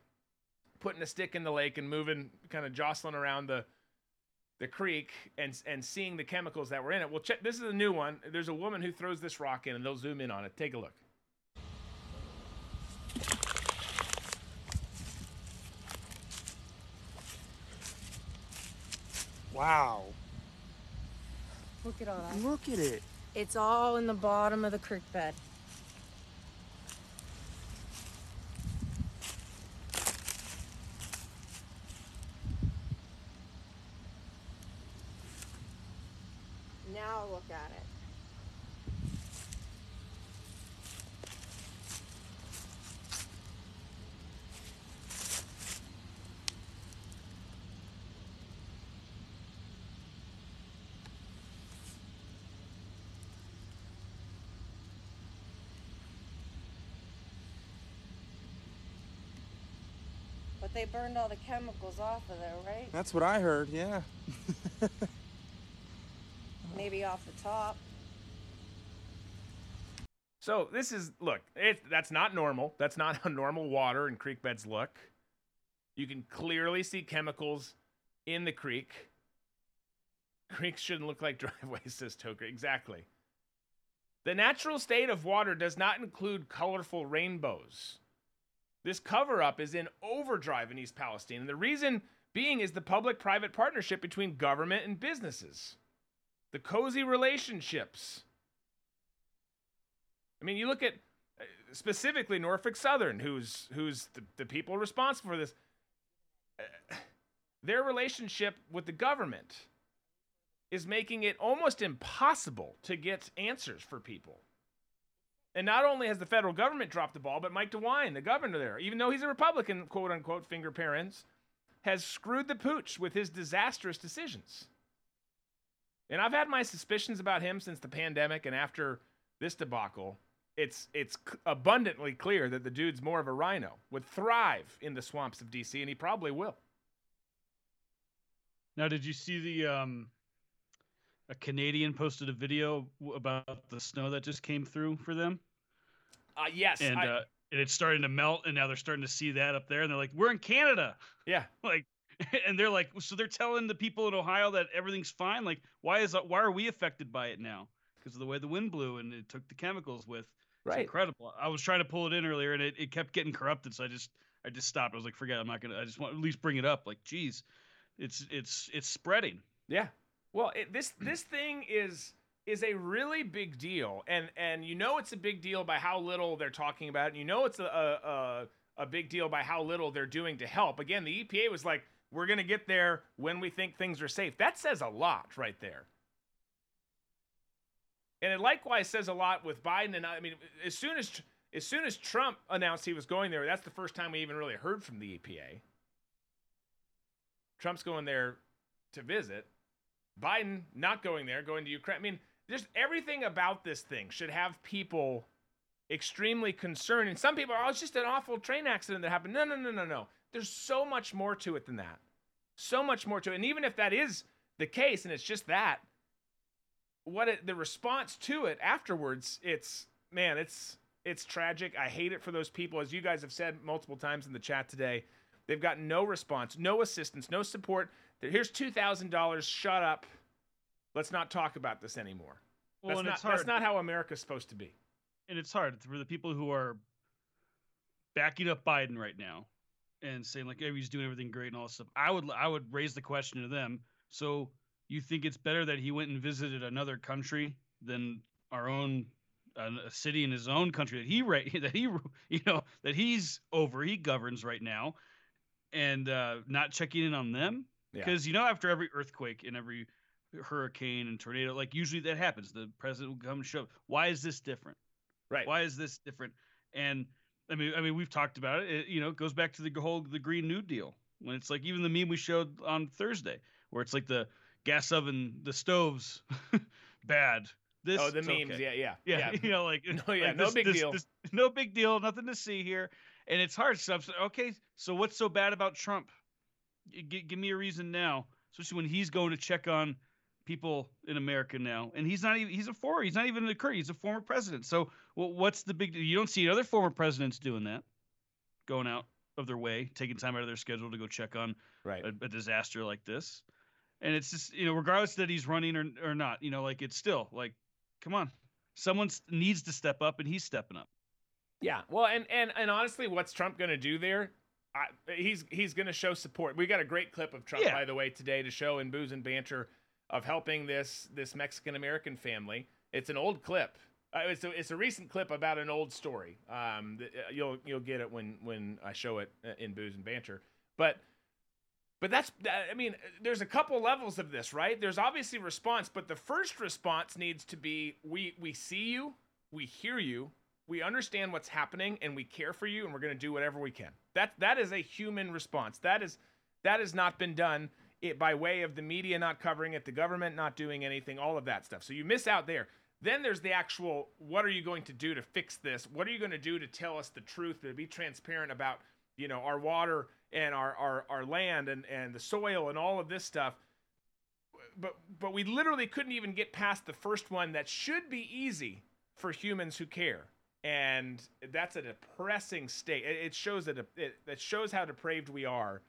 putting a stick in the lake and moving, kind of jostling around the the creek and and seeing the chemicals that were in it. Well, check, this is a new one. There's a woman who throws this rock in, and they'll zoom in on it. Take a look. Wow. Look at all that. Look at it. It's all in the bottom of the creek bed. Look at it. But they burned all the chemicals off of there, right? That's what I heard, yeah. Maybe off the top. So this is, look, it, that's not normal. That's not how normal water and creek beds look. You can clearly see chemicals in the creek. Creeks shouldn't look like driveways, says Toker. Exactly. The natural state of water does not include colorful rainbows. This cover-up is in overdrive in East Palestine. And the reason being is the public-private partnership between government and businesses. The cozy relationships. I mean, you look at uh, specifically Norfolk Southern, who's who's the, the people responsible for this. Uh, their relationship with the government is making it almost impossible to get answers for people. And not only has the federal government dropped the ball, but Mike DeWine, the governor there, even though he's a Republican, quote unquote, finger parents, has screwed the pooch with his disastrous decisions. And I've had my suspicions about him since the pandemic and after this debacle. it's it's abundantly clear that the dude's more of a rhino, would thrive in the swamps of D C, and he probably will. Now, did you see the um, a Canadian posted a video about the snow that just came through for them? Uh, yes. And, I... uh, and it's starting to melt, and now they're starting to see that up there, and they're like, we're in Canada. Yeah. Like, and they're like, so they're telling the people in Ohio that everything's fine. Like, why is why are we affected by it now? Because of the way the wind blew and it took the chemicals with. Right. It's incredible. I was trying to pull it in earlier, and it, it kept getting corrupted. So I just I just stopped. I was like, forget it. I'm not gonna. I just want to at least bring it up. Like, geez, it's it's it's spreading. Yeah. Well, it, this this thing is is a really big deal, and and you know it's a big deal by how little they're talking about it. And you know it's a a a, a big deal by how little they're doing to help. Again, the E P A was like, we're going to get there when we think things are safe. That says a lot right there. And it likewise says a lot with Biden. And I mean, as soon as as soon as Trump announced he was going there, that's the first time we even really heard from the E P A. Trump's going there to visit. Biden not going there, going to Ukraine. I mean, just everything about this thing should have people extremely concerned. And some people are, oh, it's just an awful train accident that happened. No, no, no, no, no. There's so much more to it than that. So much more to it. And even if that is the case and it's just that, what it, the response to it afterwards, it's, man, it's it's tragic. I hate it for those people. As you guys have said multiple times in the chat today, they've got no response, no assistance, no support. Here's two thousand dollars. Shut up. Let's not talk about this anymore. Well, that's, and not, it's hard. That's not how America's supposed to be. And it's hard for the people who are backing up Biden right now and saying, like, hey, he's doing everything great and all this stuff. I would I would raise the question to them. So you think it's better that he went and visited another country than our own uh, a city in his own country that he that he you know that he's over he governs right now, and uh, not checking in on them? Because yeah. You know, after every earthquake and every hurricane and tornado, like usually that happens. The president will come and show up. Why is this different? Right? Why is this different? And I mean, I mean, we've talked about it. It, you know, it goes back to the whole the Green New Deal, when it's like even the meme we showed on Thursday, where it's like the gas oven, the stoves, bad. This oh, the memes, okay. yeah, yeah, yeah, yeah. You know, like no, yeah, like no this, big this, deal, this, no big deal, nothing to see here, and it's hard. So, okay, so what's so bad about Trump? G- give me a reason now, especially when he's going to check on people in America now, and he's not even he's a former he's not even an attorney, he's a former president. So well, what's the big deal? You don't see other former presidents doing that, going out of their way, taking time out of their schedule to go check on right. a, a disaster like this. And it's just, you know, regardless that he's running or or not, you know, like it's still like, come on, someone needs to step up, and he's stepping up. Yeah, well, and and and honestly, what's Trump going to do there? I, he's he's going to show support. We got a great clip of Trump, yeah. by the way, today to show in Booze and Banter, of helping this this Mexican-American family. It's an old clip. Uh, it's, a, it's a recent clip about an old story. Um, th- you'll you'll get it when, when I show it in Booze and Banter. But but that's, I mean, there's a couple levels of this, right? There's obviously response, but the first response needs to be, we, we see you, we hear you, we understand what's happening, and we care for you, and we're going to do whatever we can. That that is a human response. That is that has not been done. It by way of the media not covering it, the government not doing anything, all of that stuff. So you miss out there. Then there's the actual, what are you going to do to fix this? What are you going to do to tell us the truth, to be transparent about, you know, our water and our, our, our land and, and the soil and all of this stuff? But but we literally couldn't even get past the first one that should be easy for humans who care. And that's a depressing state. It, it shows that it, it, it shows how depraved we are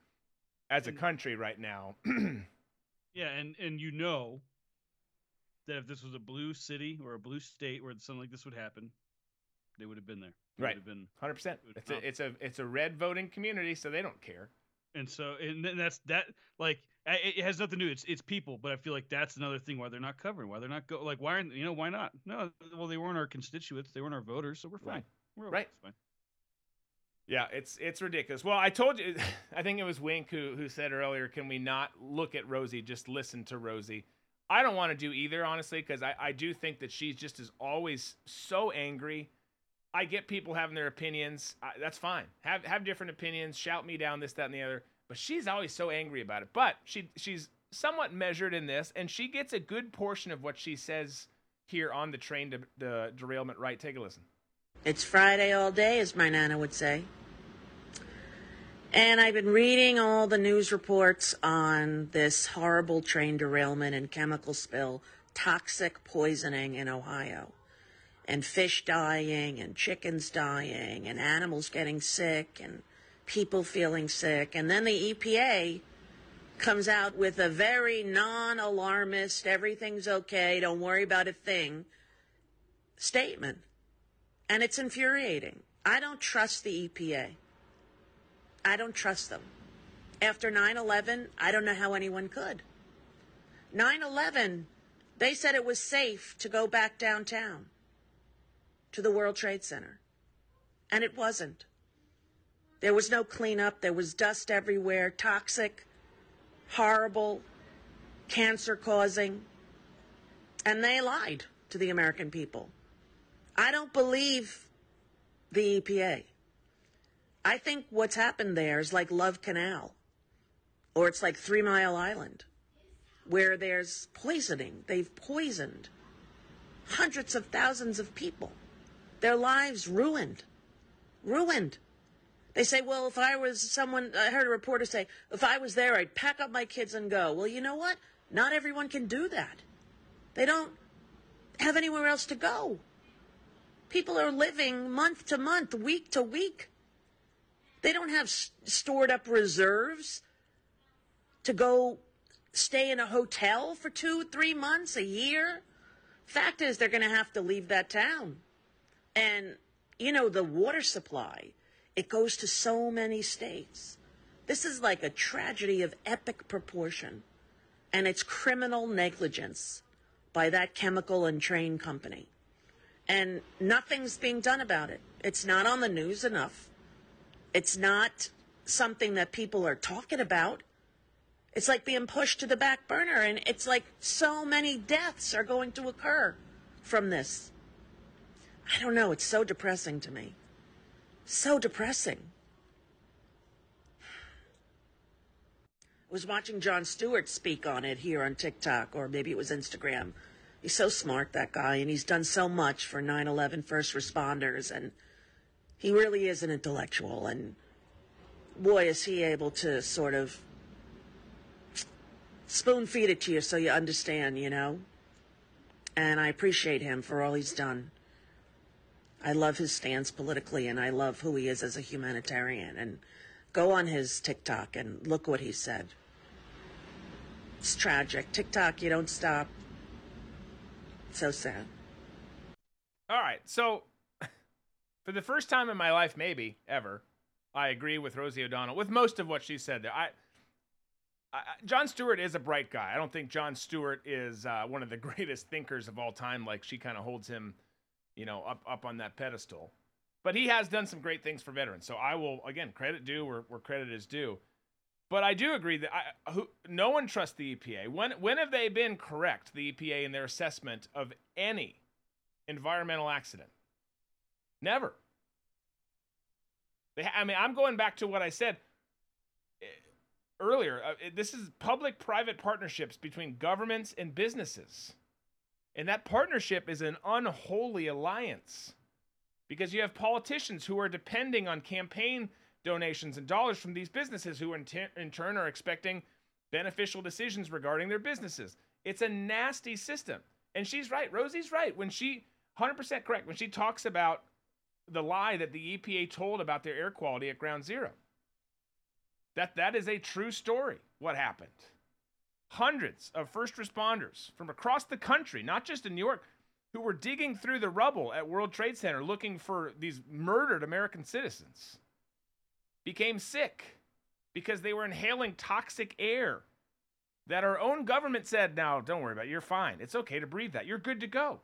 as a country right now. Yeah, and, and you know that if this was a blue city or a blue state where something like this would happen, they would have been there. They right, been, one hundred percent. It's a, it's, a, it's a red voting community, so they don't care. And so and that's that, like, it has nothing to do. It's it's people, but I feel like that's another thing why they're not covering, why they're not, go, like, why aren't, you know, why not? No, well, they weren't our constituents. They weren't our voters, so we're fine. Right. We're right. It's fine. Yeah, it's it's ridiculous. Well, I told you, I think it was Wink who who said earlier, can we not look at Rosie, just listen to Rosie? I don't want to do either, honestly, because I, I do think that she's just is always so angry. I get people having their opinions. I, that's fine. Have have different opinions. Shout me down, this, that, and the other. But she's always so angry about it. But she she's somewhat measured in this, and she gets a good portion of what she says here on the train to the derailment right. Take a listen. It's Friday all day, as my Nana would say. And I've been reading all the news reports on this horrible train derailment and chemical spill, toxic poisoning in Ohio, and fish dying and chickens dying and animals getting sick and people feeling sick. And then the E P A comes out with a very non-alarmist, everything's okay, don't worry about a thing statement. And it's infuriating. I don't trust the E P A. I don't trust them. After nine eleven, I don't know how anyone could. nine eleven, they said it was safe to go back downtown to the World Trade Center. And it wasn't. There was no cleanup. There was dust everywhere, toxic, horrible, cancer-causing. And they lied to the American people. I don't believe the E P A. I think what's happened there is like Love Canal, or it's like Three Mile Island, where there's poisoning. They've poisoned hundreds of thousands of people. Their lives ruined, ruined. They say, well, if I was someone, I heard a reporter say, if I was there, I'd pack up my kids and go. Well, you know what? Not everyone can do that. They don't have anywhere else to go. People are living month to month, week to week. They don't have st- stored up reserves to go stay in a hotel for two, three months, a year. Fact is, they're going to have to leave that town. And, you know, the water supply, it goes to so many states. This is like a tragedy of epic proportion. And it's criminal negligence by that chemical and train company. And nothing's being done about it. It's not on the news enough. It's not something that people are talking about. It's like being pushed to the back burner, and it's like so many deaths are going to occur from this. I don't know. It's so depressing to me. So depressing. I was watching Jon Stewart speak on it here on TikTok, or maybe it was Instagram. He's so smart, that guy, and he's done so much for nine eleven first responders, and he really is an intellectual, and boy, is he able to sort of spoon feed it to you so you understand, you know? And I appreciate him for all he's done. I love his stance politically, and I love who he is as a humanitarian. And go on his TikTok and look what he said. It's tragic. TikTok, you don't stop. So sad. All right, so... for the first time in my life, maybe, ever, I agree with Rosie O'Donnell, with most of what she said there. I, I, Jon Stewart is a bright guy. I don't think Jon Stewart is uh, one of the greatest thinkers of all time, like she kind of holds him, you know, up, up on that pedestal. But he has done some great things for veterans. So I will, again, credit due where, where credit is due. But I do agree that I, who, no one trusts the E P A. When, when have they been correct, the E P A, in their assessment of any environmental accident? Never. They, I mean, I'm going back to what I said earlier. Uh, this is public-private partnerships between governments and businesses. And that partnership is an unholy alliance because you have politicians who are depending on campaign donations and dollars from these businesses who in, t- in turn are expecting beneficial decisions regarding their businesses. It's a nasty system. And she's right. Rosie's right. When she, one hundred percent correct, when she talks about the lie that the E P A told about their air quality at Ground Zero. That that is a true story, what happened. Hundreds of first responders from across the country, not just in New York, who were digging through the rubble at World Trade Center looking for these murdered American citizens, became sick because they were inhaling toxic air that our own government said, no, don't worry about it, you're fine. It's okay to breathe that. You're good to go.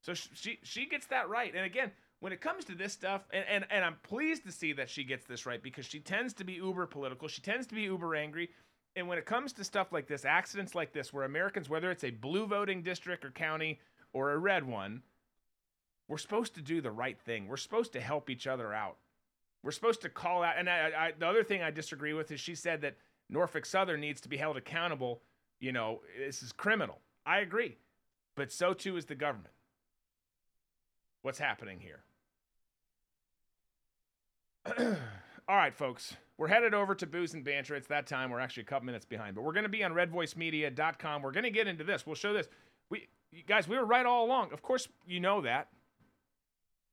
So she she gets that right. And again, when it comes to this stuff, and, and, and I'm pleased to see that she gets this right because she tends to be uber political. She tends to be uber angry. And when it comes to stuff like this, accidents like this, where Americans, whether it's a blue voting district or county or a red one, we're supposed to do the right thing. We're supposed to help each other out. We're supposed to call out. And I, I, the other thing I disagree with is she said that Norfolk Southern needs to be held accountable. You know, this is criminal. I agree. But so too is the government. what's happening here. All right, folks, we're headed over to Booze and Banter. It's that time. We're actually a couple minutes behind, but we're going to be on red voice media dot com. We're going to get into this. We'll show this. We, you guys, we were right all along. Of course, you know that.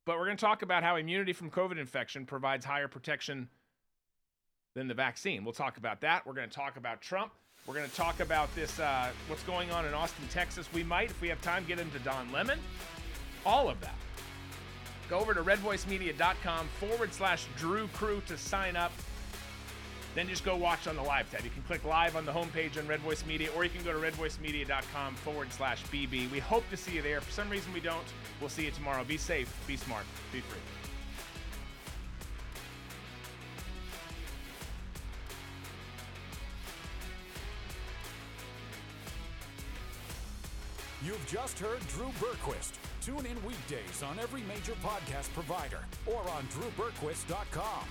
But we're going to talk about how immunity from COVID infection provides higher protection than the vaccine. We'll talk about that. We're going to talk about Trump. We're going to talk about this, uh, what's going on in Austin, Texas. We might, if we have time, get into Don Lemon. All of that. Go over to redvoicemedia.com forward slash Drew Crew to sign up. Then just go watch on the live tab. You can click live on the homepage on Red Voice Media, or you can go to redvoicemedia.com forward slash BB. We hope to see you there. If for some reason we don't, we'll see you tomorrow. Be safe, be smart, be free. You've just heard Drew Berquist. Tune in weekdays on every major podcast provider or on drew berquist dot com.